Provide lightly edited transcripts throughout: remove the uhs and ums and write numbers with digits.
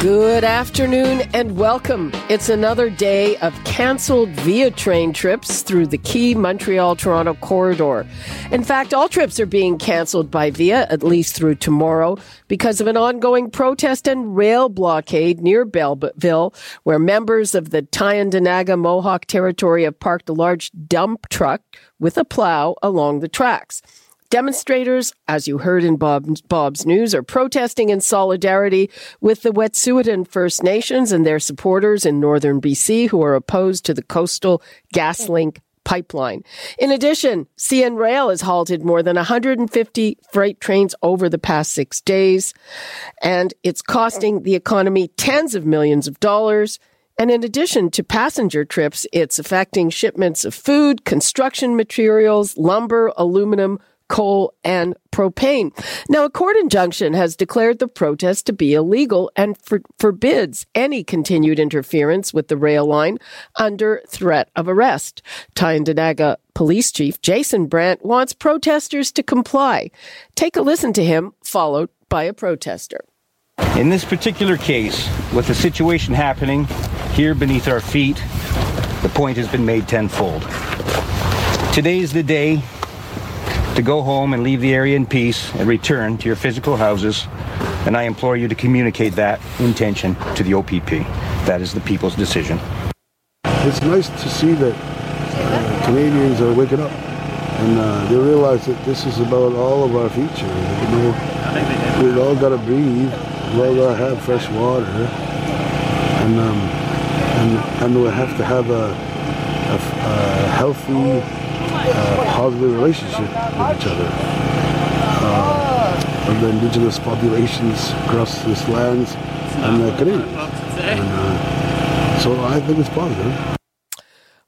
Good afternoon and welcome. It's another day of canceled VIA train trips through the key Montreal-Toronto corridor. In fact, all trips are being canceled by VIA, at least through tomorrow, because of an ongoing protest and rail blockade near Belleville, where members of the Tyendinaga Mohawk Territory have parked a large dump truck with a plow along the tracks. Demonstrators, as you heard in Bob's News, are protesting in solidarity with the Wet'suwet'en First Nations and their supporters in northern BC who are opposed to the Coastal GasLink pipeline. In addition, CN Rail has halted more than 150 freight trains over the past 6 days, and it's costing the economy tens of millions of dollars. And in addition to passenger trips, it's affecting shipments of food, construction materials, lumber, aluminum, coal, and propane. Now, a court injunction has declared the protest to be illegal and forbids any continued interference with the rail line under threat of arrest. Tyendinaga Police Chief Jason Brandt wants protesters to comply. Take a listen to him, followed by a protester. In this particular case, with the situation happening here beneath our feet, the point has been made tenfold. Today is the day to go home and leave the area in peace and return to your physical houses, and I implore you to communicate that intention to the OPP. That is the people's decision. It's nice to see that Canadians are waking up and they realize that this is about all of our future. We've all got to breathe, we've all got to have fresh water, and we have to have a healthy, positive relationship with each other of the indigenous populations across this lands and the Canadians. So I think it's positive.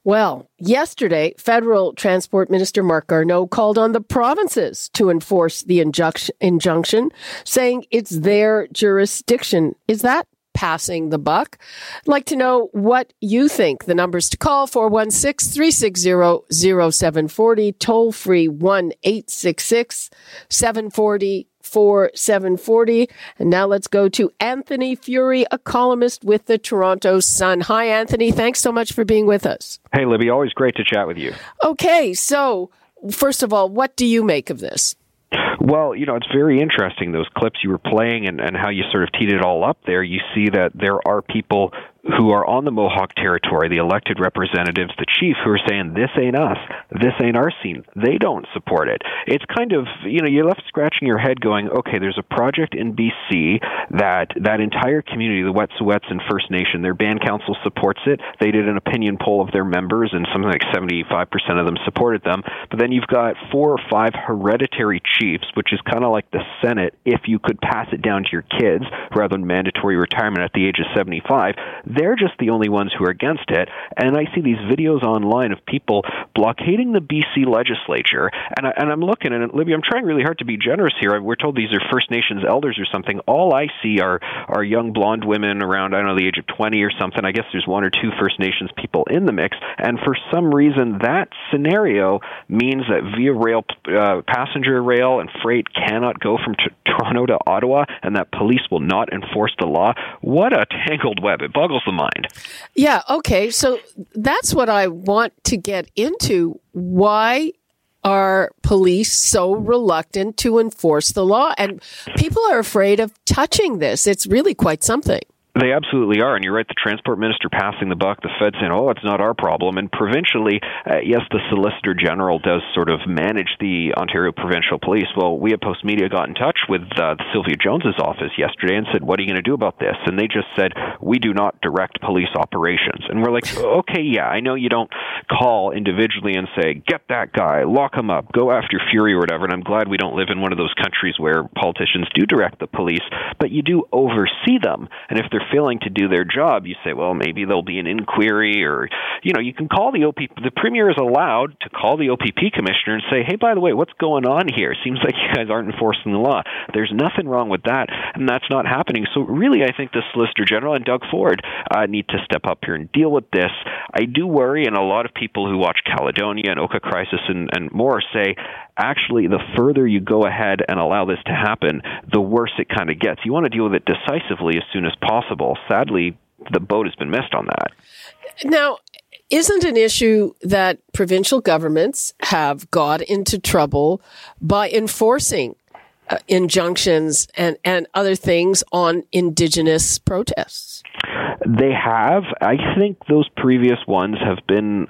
Well, yesterday, Federal Transport Minister Mark Garneau called on the provinces to enforce the injunction, saying it's their jurisdiction. Is that passing the buck? I'd like to know what you think. The numbers to call, 416-360-0740, toll-free 1-866-740-4740. And now let's go to Anthony Fury, a columnist with the Toronto Sun. Hi, Anthony. Thanks so much for being with us. Hey, Libby. Always great to chat with you. Okay. So, first of all, what do you make of this? Well, you know, it's very interesting, those clips you were playing and how you sort of teed it all up there. You see that there are people who are on the Mohawk territory, the elected representatives, the chief, who are saying, this ain't us, this ain't our scene. They don't support it. It's kind of, you know, you're left scratching your head going, okay, there's a project in BC that entire community, the Wet'suwet'en First Nation, their band council supports it. They did an opinion poll of their members, and something like 75% of them supported them. But then you've got 4 or 5 hereditary chiefs, which is kind of like the Senate, if you could pass it down to your kids, rather than mandatory retirement at the age of 75. They're just the only ones who are against it, and I see these videos online of people blockading the BC legislature, and I'm looking, and Libby, I'm trying really hard to be generous here. We're told these are First Nations elders or something. All I see are young blonde women around, I don't know, the age of 20 or something. I guess there's 1 or 2 First Nations people in the mix, and for some reason that scenario means that via rail, passenger rail and freight cannot go from Toronto to Ottawa, and that police will not enforce the law. What a tangled web. It boggles the mind. Yeah, okay. So that's what I want to get into. Why are police so reluctant to enforce the law? And people are afraid of touching this. It's really quite something. They absolutely are, and you're right, the transport minister passing the buck, the Fed saying, oh, it's not our problem, and provincially, yes, the Solicitor General does sort of manage the Ontario Provincial Police. Well, we at Post Media got in touch with Sylvia Jones's office yesterday and said, what are you going to do about this? And they just said, we do not direct police operations. And we're like, okay, yeah, I know you don't call individually and say, get that guy, lock him up, go after Fury or whatever, and I'm glad we don't live in one of those countries where politicians do direct the police, but you do oversee them, and if they're they're failing to do their job, you say, well, maybe there'll be an inquiry, or, you know, you can call the OPP. The Premier is allowed to call the OPP commissioner and say, hey, by the way, what's going on here? Seems like you guys aren't enforcing the law. There's nothing wrong with that, and that's not happening. So really, I think the Solicitor General and Doug Ford need to step up here and deal with this. I do worry, and a lot of people who watch Caledonia and Oka Crisis and more say, actually, the further you go ahead and allow this to happen, the worse it kind of gets. You want to deal with it decisively as soon as possible. Sadly, the boat has been missed on that. Now, isn't an issue that provincial governments have got into trouble by enforcing injunctions and other things on Indigenous protests? They have. I think those previous ones have been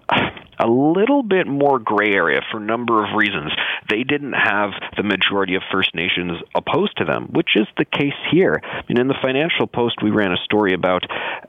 a little bit more gray area for a number of reasons. They didn't have the majority of First Nations opposed to them, which is the case here. I mean, in the Financial Post, we ran a story about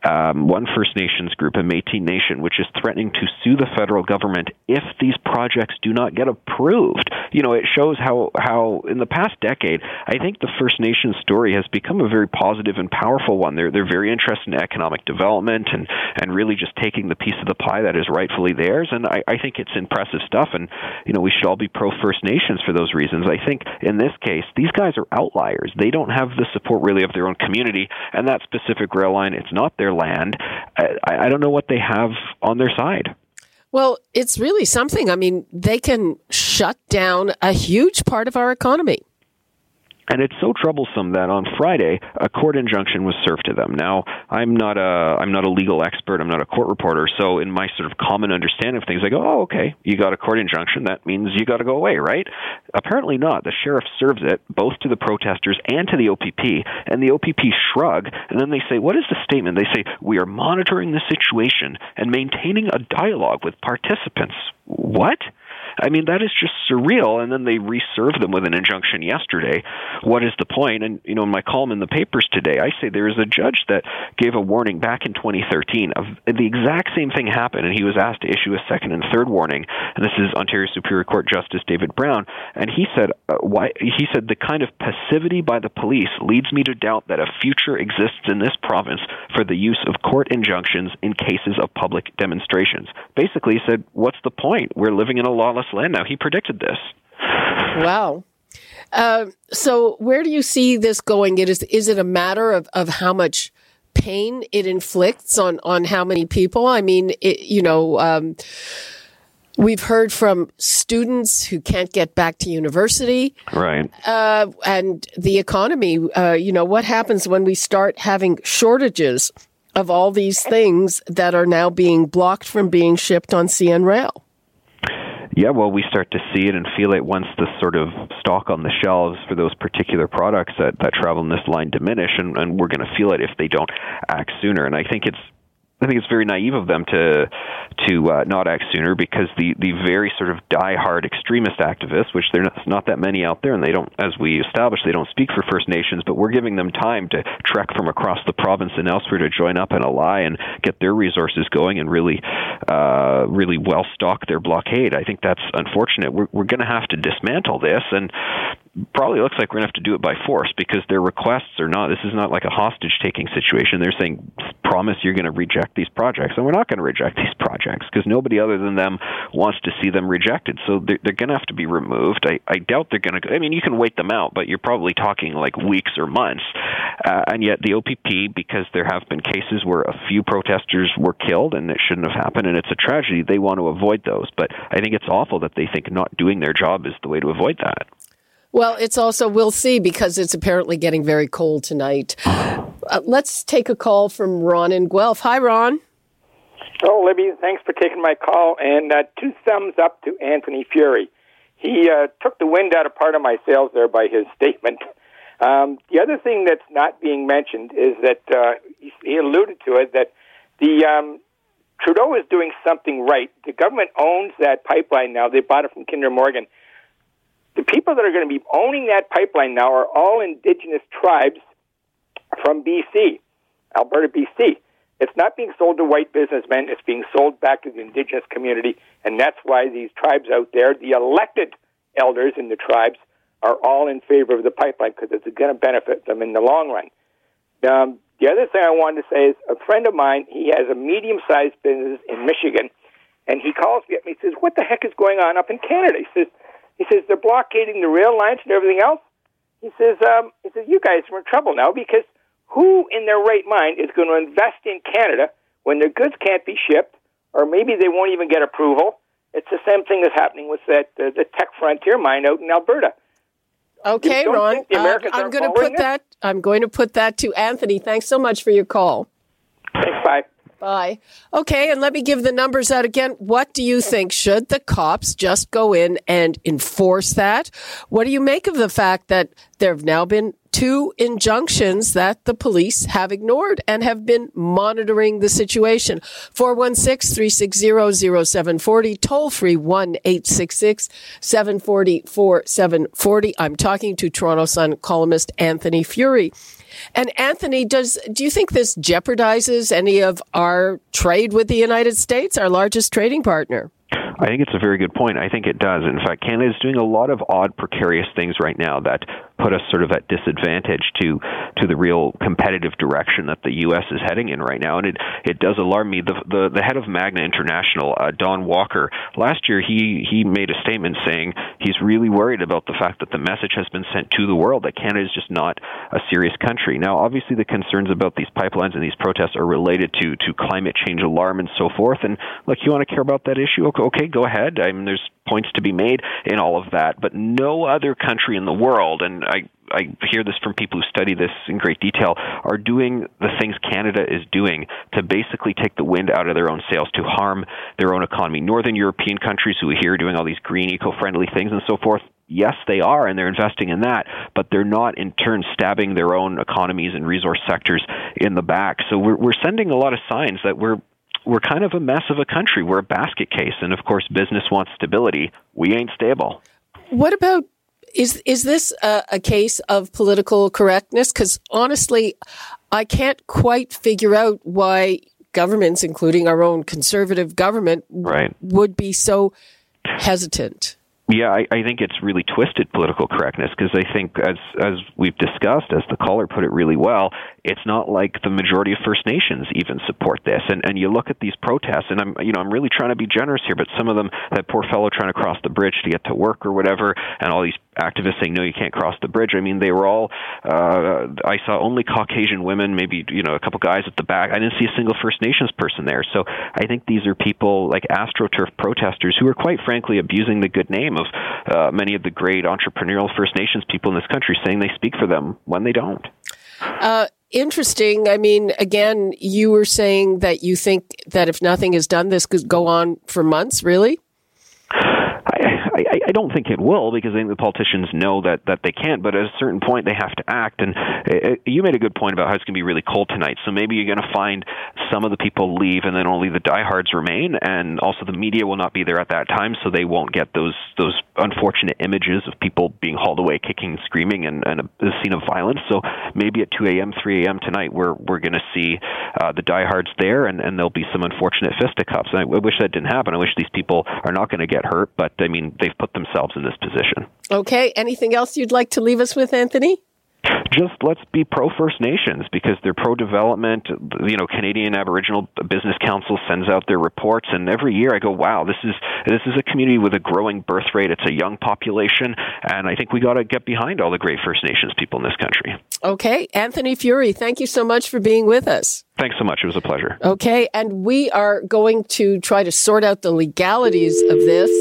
one First Nations group, a Métis Nation, which is threatening to sue the federal government if these projects do not get approved. You know, it shows how in the past decade, I think the First Nations story has become a very positive and powerful one. They're very interested in economic development and really just taking the piece of the pie that is rightfully theirs. And I think it's impressive stuff. And, you know, we should all be pro-First Nations for those reasons. I think in this case, these guys are outliers. They don't have the support really of their own community. And that specific rail line, it's not their land. I don't know what they have on their side. Well, it's really something. I mean, they can shut down a huge part of our economy. And it's so troublesome that on Friday, a court injunction was served to them. Now, I'm not a legal expert. I'm not a court reporter. So in my sort of common understanding of things, I go, oh, okay, you got a court injunction. That means you got to go away, right? Apparently not. The sheriff serves it both to the protesters and to the OPP. And the OPP shrug. And then they say, what is the statement? They say, we are monitoring the situation and maintaining a dialogue with participants. What? I mean, that is just surreal. And then they re-served them with an injunction yesterday. What is the point? And, you know, in my column in the papers today, I say there is a judge that gave a warning back in 2013 of the exact same thing happened. And he was asked to issue a second and third warning. And this is Ontario Superior Court Justice David Brown. And he said, the kind of passivity by the police leads me to doubt that a future exists in this province for the use of court injunctions in cases of public demonstrations. Basically, he said, what's the point? We're living in a lawless land now. He predicted this. Wow. So where do you see this going? Is it a matter of how much pain it inflicts on how many people? I mean, we've heard from students who can't get back to university. Right. And the economy, what happens when we start having shortages of all these things that are now being blocked from being shipped on CN Rail? Yeah, well, we start to see it and feel it once the sort of stock on the shelves for those particular products that travel in this line diminish, and we're going to feel it if they don't act sooner. And I think it's very naive of them to not act sooner, because the very sort of diehard extremist activists, which there's not that many out there, and they don't, as we established, they don't speak for First Nations, but we're giving them time to trek from across the province and elsewhere to join up and ally and get their resources going and really well stock their blockade. I think that's unfortunate. We're going to have to dismantle this, and probably looks like we're going to have to do it by force, because their requests are not, this is not like a hostage-taking situation. They're saying, promise you're going to reject these projects. And we're not going to reject these projects, because nobody other than them wants to see them rejected. So they're going to have to be removed. I doubt they're going to, I mean, you can wait them out, but you're probably talking like weeks or months. And yet the OPP, because there have been cases where a few protesters were killed and it shouldn't have happened, and it's a tragedy, they want to avoid those. But I think it's awful that they think not doing their job is the way to avoid that. Well, it's also, we'll see, because it's apparently getting very cold tonight. Let's take a call from Ron in Guelph. Hi, Ron. Oh, Libby, thanks for taking my call. And two thumbs up to Anthony Fury. He took the wind out of part of my sails there by his statement. The other thing that's not being mentioned is that he alluded to it, that the Trudeau is doing something right. The government owns that pipeline now. They bought it from Kinder Morgan. The people that are going to be owning that pipeline now are all Indigenous tribes from BC, Alberta, BC. It's not being sold to white businessmen. It's being sold back to the Indigenous community, and that's why these tribes out there, the elected elders in the tribes, are all in favor of the pipeline, because it's going to benefit them in the long run. The other thing I wanted to say is a friend of mine, he has a medium-sized business in Michigan, and he calls me up and he says, what the heck is going on up in Canada? He says they're blockading the rail lines and everything else. He says, you guys are in trouble now, because who in their right mind is going to invest in Canada when their goods can't be shipped, or maybe they won't even get approval? It's the same thing that's happening with that the Tech Frontier mine out in Alberta. Okay, Ron, I'm going to put that to Anthony. Thanks so much for your call. Thanks, bye. Bye. Okay, and let me give the numbers out again. What do you think? Should the cops just go in and enforce that? What do you make of the fact that there have now been two injunctions that the police have ignored and have been monitoring the situation? 416-360-0740, toll-free 1-866-740-4740. I'm talking to Toronto Sun columnist Anthony Fury. And Anthony, do you think this jeopardizes any of our trade with the United States, our largest trading partner? I think it's a very good point. I think it does. In fact, Canada is doing a lot of odd, precarious things right now that put us sort of at disadvantage to the real competitive direction that the U.S. is heading in right now. And it does alarm me. The head of Magna International, Don Walker, last year he made a statement saying he's really worried about the fact that the message has been sent to the world that Canada is just not a serious country. Now, obviously, the concerns about these pipelines and these protests are related to climate change alarm and so forth. And, look, you want to care about that issue? Okay, go ahead. I mean, there's points to be made in all of that, but no other country in the world, and I hear this from people who study this in great detail, are doing the things Canada is doing to basically take the wind out of their own sails, to harm their own economy. Northern European countries who are here doing all these green, eco-friendly things and so forth, yes, they are, and they're investing in that, but they're not in turn stabbing their own economies and resource sectors in the back. So we're sending a lot of signs that we're kind of a mess of a country. We're a basket case, and of course, business wants stability. We ain't stable. What about, is this a case of political correctness? Because honestly, I can't quite figure out why governments, including our own conservative government, would be so hesitant. Yeah, I think it's really twisted political correctness, because I think, as we've discussed, as the caller put it really well, it's not like the majority of First Nations even support this. And you look at these protests, and I'm really trying to be generous here, but some of them, that poor fellow trying to cross the bridge to get to work or whatever, and all these activists saying, no, you can't cross the bridge. I mean, they were all, I saw only Caucasian women, maybe, a couple guys at the back. I didn't see a single First Nations person there. So I think these are people like AstroTurf protesters who are quite frankly abusing the good name of many of the great entrepreneurial First Nations people in this country, saying they speak for them when they don't. Interesting. I mean, again, you were saying that you think that if nothing is done, this could go on for months, really? I don't think it will, because I think the politicians know that they can't, but at a certain point they have to act. And you made a good point about how it's going to be really cold tonight. So maybe you're going to find some of the people leave and then only the diehards remain. And also the media will not be there at that time, so they won't get those unfortunate images of people being hauled away, kicking and screaming, and a scene of violence. So maybe at 2 a.m., 3 a.m. tonight, we're going to see the diehards there, and there'll be some unfortunate fisticuffs. And I wish that didn't happen. I wish these people are not going to get hurt, but I mean, they've put themselves in this position. Okay. Anything else you'd like to leave us with, Anthony? Just let's be pro-First Nations, because they're pro-development. Canadian Aboriginal Business Council sends out their reports, and every year I go, wow, this is a community with a growing birth rate. It's a young population, and I think we got to get behind all the great First Nations people in this country. Okay. Anthony Fury, thank you so much for being with us. Thanks so much. It was a pleasure. Okay. And we are going to try to sort out the legalities of this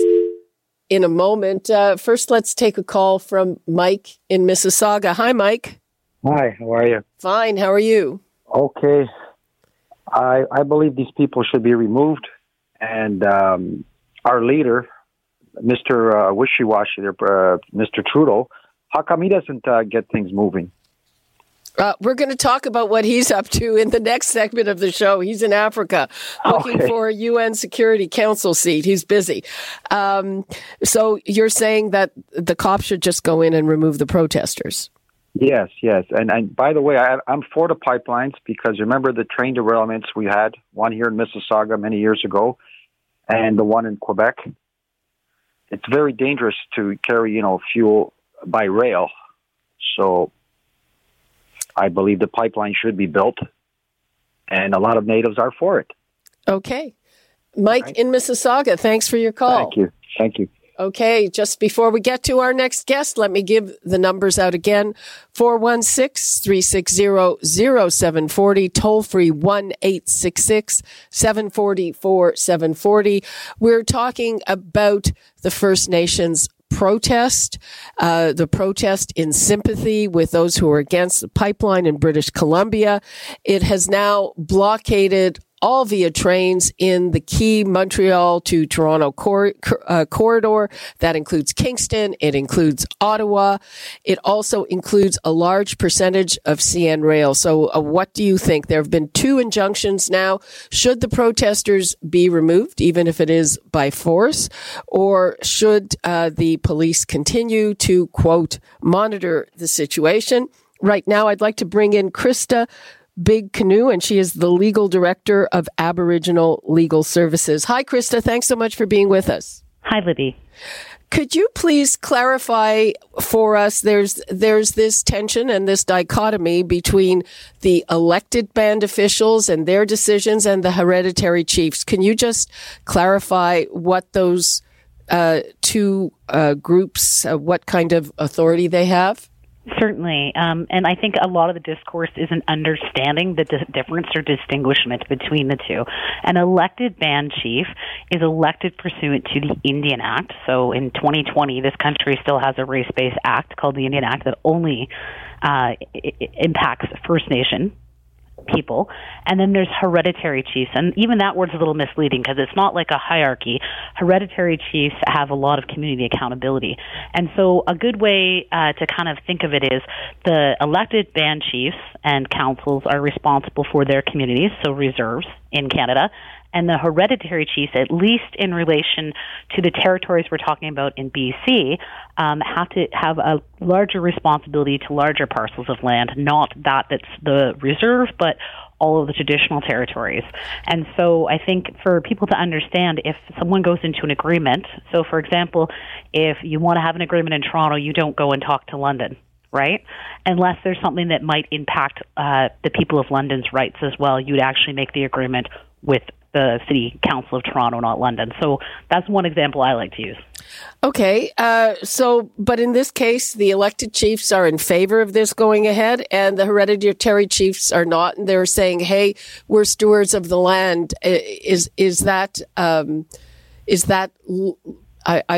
in a moment. First, let's take a call from Mike in Mississauga. Hi, Mike. Hi, how are you? Fine, how are you? Okay. I believe these people should be removed. And our leader, Mr. Wishy-Washy, Mr. Trudeau, how come he doesn't get things moving? We're going to talk about what he's up to in the next segment of the show. He's in Africa looking for a UN Security Council seat. He's busy. So you're saying that the cops should just go in and remove the protesters? Yes. And by the way, I'm for the pipelines, because remember the train derailments we had, one here in Mississauga many years ago and the one in Quebec. It's very dangerous to carry, fuel by rail. So I believe the pipeline should be built, and a lot of natives are for it. Okay. Mike in Mississauga, thanks for your call. Thank you. Thank you. Okay, just before we get to our next guest, let me give the numbers out again. 416-360-0740, toll-free 1-866-740-4740. We're talking about the First Nations protest, the protest in sympathy with those who are against the pipeline in British Columbia. It has now blockaded all VIA trains in the key Montreal to Toronto corridor. That includes Kingston. It includes Ottawa. It also includes a large percentage of CN Rail. So what do you think? There have been 2 injunctions now. Should the protesters be removed, even if it is by force? Or should the police continue to, quote, monitor the situation? Right now, I'd like to bring in Krista Big Canoe, and she is the legal director of Aboriginal Legal Services. Hi, Krista. Thanks so much for being with us. Hi, Libby. Could you please clarify for us, there's this tension and this dichotomy between the elected band officials and their decisions and the hereditary chiefs. Can you just clarify what those two groups, what kind of authority they have? Certainly. And I think a lot of the discourse isn't understanding the difference or distinguishment between the two. An elected band chief is elected pursuant to the Indian Act. So in 2020, this country still has a race-based act called the Indian Act that only impacts First Nation people. And then there's hereditary chiefs. And even that word's a little misleading because it's not like a hierarchy. Hereditary chiefs have a lot of community accountability. And so a good way to kind of think of it is the elected band chiefs and councils are responsible for their communities, so reserves in Canada, and the hereditary chiefs, at least in relation to the territories we're talking about in BC, have to have a larger responsibility to larger parcels of land, not that's the reserve, but all of the traditional territories. And so I think for people to understand, if someone goes into an agreement, so for example, if you want to have an agreement in Toronto, you don't go and talk to London, right? Unless there's something that might impact the people of London's rights as well, you'd actually make the agreement with the City Council of Toronto, not London. So that's one example I like to use. Okay. But in this case, the elected chiefs are in favor of this going ahead, and the hereditary chiefs are not. And they're saying, hey, we're stewards of the land. Is that I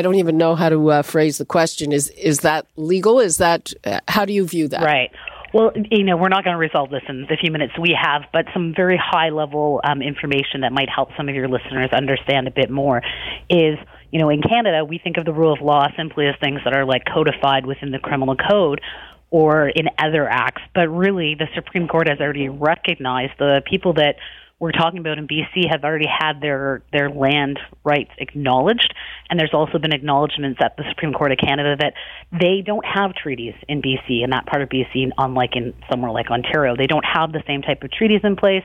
don't even know how to phrase the question. Is that legal? Is that, how do you view that? Right. Well, we're not going to resolve this in the few minutes we have, but some very high-level information that might help some of your listeners understand a bit more is, in Canada, we think of the rule of law simply as things that are like codified within the criminal code or in other acts. But really, the Supreme Court has already recognized the people that we're talking about in BC have already had their land rights acknowledged, and there's also been acknowledgements at the Supreme Court of Canada that they don't have treaties in BC, in that part of BC, unlike in somewhere like Ontario. They don't have the same type of treaties in place.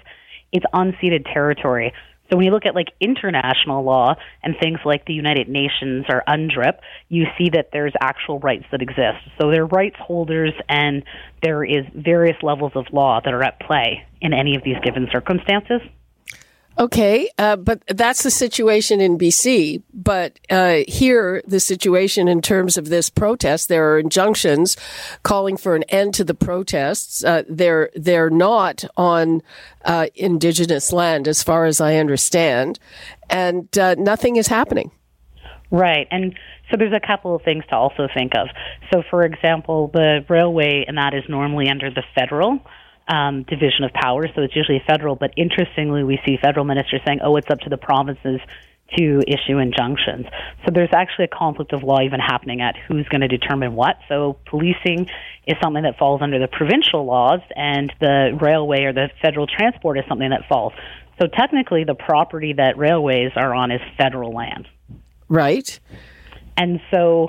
It's unceded territory. So when you look at like international law and things like the United Nations or UNDRIP, you see that there's actual rights that exist. So they're rights holders, and there is various levels of law that are at play in any of these given circumstances. Okay, but that's the situation in BC. But here, the situation in terms of this protest, there are injunctions calling for an end to the protests. They're not on Indigenous land, as far as I understand, and nothing is happening. Right, and so there's a couple of things to also think of. So, for example, the railway, and that is normally under the federal division of power, so it's usually federal, but interestingly we see federal ministers saying, it's up to the provinces to issue injunctions. So there's actually a conflict of law even happening at who's going to determine what. So policing is something that falls under the provincial laws, and the railway or the federal transport is something that falls. So technically the property that railways are on is federal land. Right. And so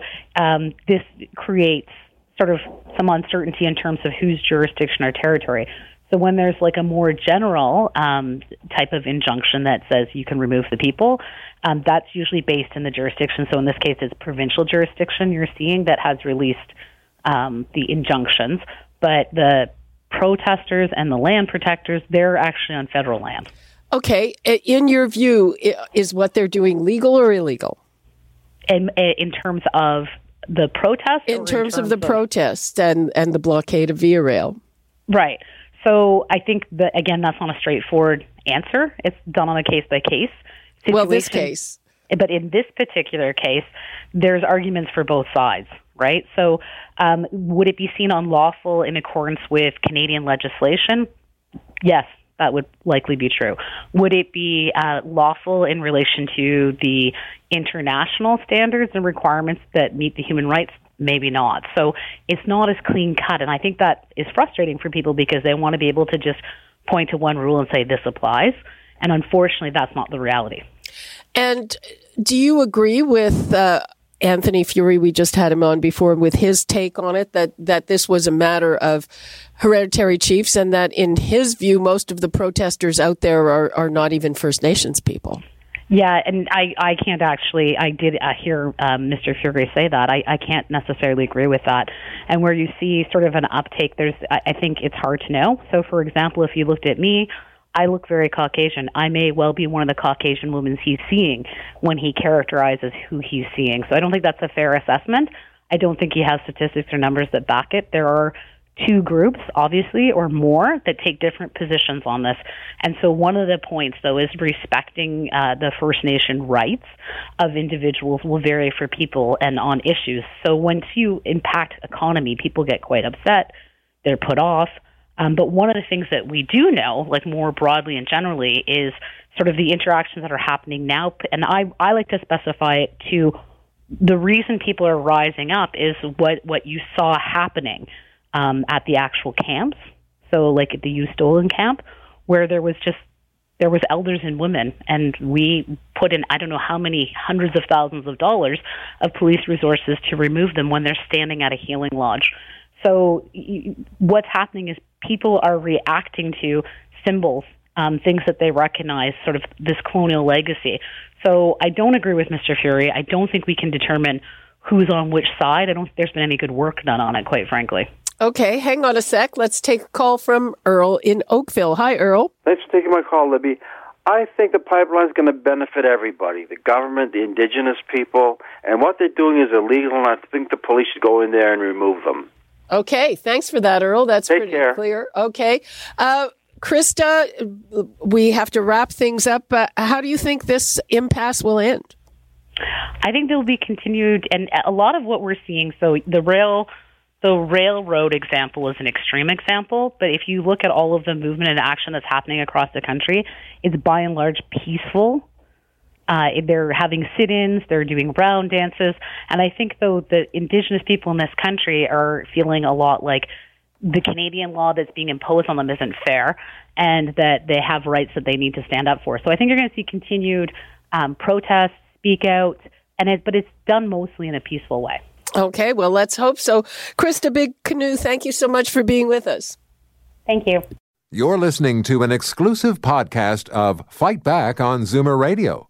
this creates sort of some uncertainty in terms of whose jurisdiction or territory. So when there's like a more general type of injunction that says you can remove the people, that's usually based in the jurisdiction. So in this case, it's provincial jurisdiction you're seeing that has released the injunctions, but the protesters and the land protectors, they're actually on federal land. Okay. In your view, is what they're doing legal or illegal? In terms of the protest? In terms of the protest and the blockade of Via Rail. Right. So I think that, again, that's not a straightforward answer. It's done on a case-by-case situation. Well, this case. But in this particular case, there's arguments for both sides, right? So would it be seen unlawful in accordance with Canadian legislation? Yes, that would likely be true. Would it be lawful in relation to the international standards and requirements that meet the human rights? Maybe not. So it's not as clean cut. And I think that is frustrating for people because they want to be able to just point to one rule and say this applies. And unfortunately, that's not the reality. And do you agree with Anthony Fury? We just had him on before with his take on it, that this was a matter of hereditary chiefs and that in his view, most of the protesters out there are not even First Nations people. Yeah, and I can't actually, I did hear Mr. Fury say that. I can't necessarily agree with that. And where you see sort of an uptake, I think it's hard to know. So, for example, if you looked at me, I look very Caucasian. I may well be one of the Caucasian women he's seeing when he characterizes who he's seeing. So I don't think that's a fair assessment. I don't think he has statistics or numbers that back it. There are two groups, obviously, or more that take different positions on this. And so one of the points, though, is respecting the First Nation rights of individuals will vary for people and on issues. So once you impact economy, people get quite upset. They're put off. But one of the things that we do know, like more broadly and generally, is sort of the interactions that are happening now. And I like to specify it to the reason people are rising up is what you saw happening at the actual camps. So like at the Unist'ot'en camp, where there was elders and women, and we put in I don't know how many hundreds of thousands of dollars of police resources to remove them when they're standing at a healing lodge. So what's happening is people are reacting to symbols, things that they recognize, sort of this colonial legacy. So I don't agree with Mr. Fury. I don't think we can determine who's on which side. I don't think there's been any good work done on it, quite frankly. Okay, hang on a sec. Let's take a call from Earl in Oakville. Hi, Earl. Thanks for taking my call, Libby. I think the pipeline is going to benefit everybody, the government, the Indigenous people, and what they're doing is illegal, and I think the police should go in there and remove them. Okay, thanks for that, Earl. That's Take pretty care. Clear. Okay. Krista, we have to wrap things up. How do you think this impasse will end? I think there will be continued, and a lot of what we're seeing, so the railroad example is an extreme example, but if you look at all of the movement and action that's happening across the country, it's by and large peaceful. They're having sit-ins, they're doing brown dances, and I think, though, the Indigenous people in this country are feeling a lot like the Canadian law that's being imposed on them isn't fair and that they have rights that they need to stand up for. So I think you're going to see continued protests, speak out, but it's done mostly in a peaceful way. Okay, well, let's hope so. Krista Big Canoe, thank you so much for being with us. Thank you. You're listening to an exclusive podcast of Fight Back on Zoomer Radio.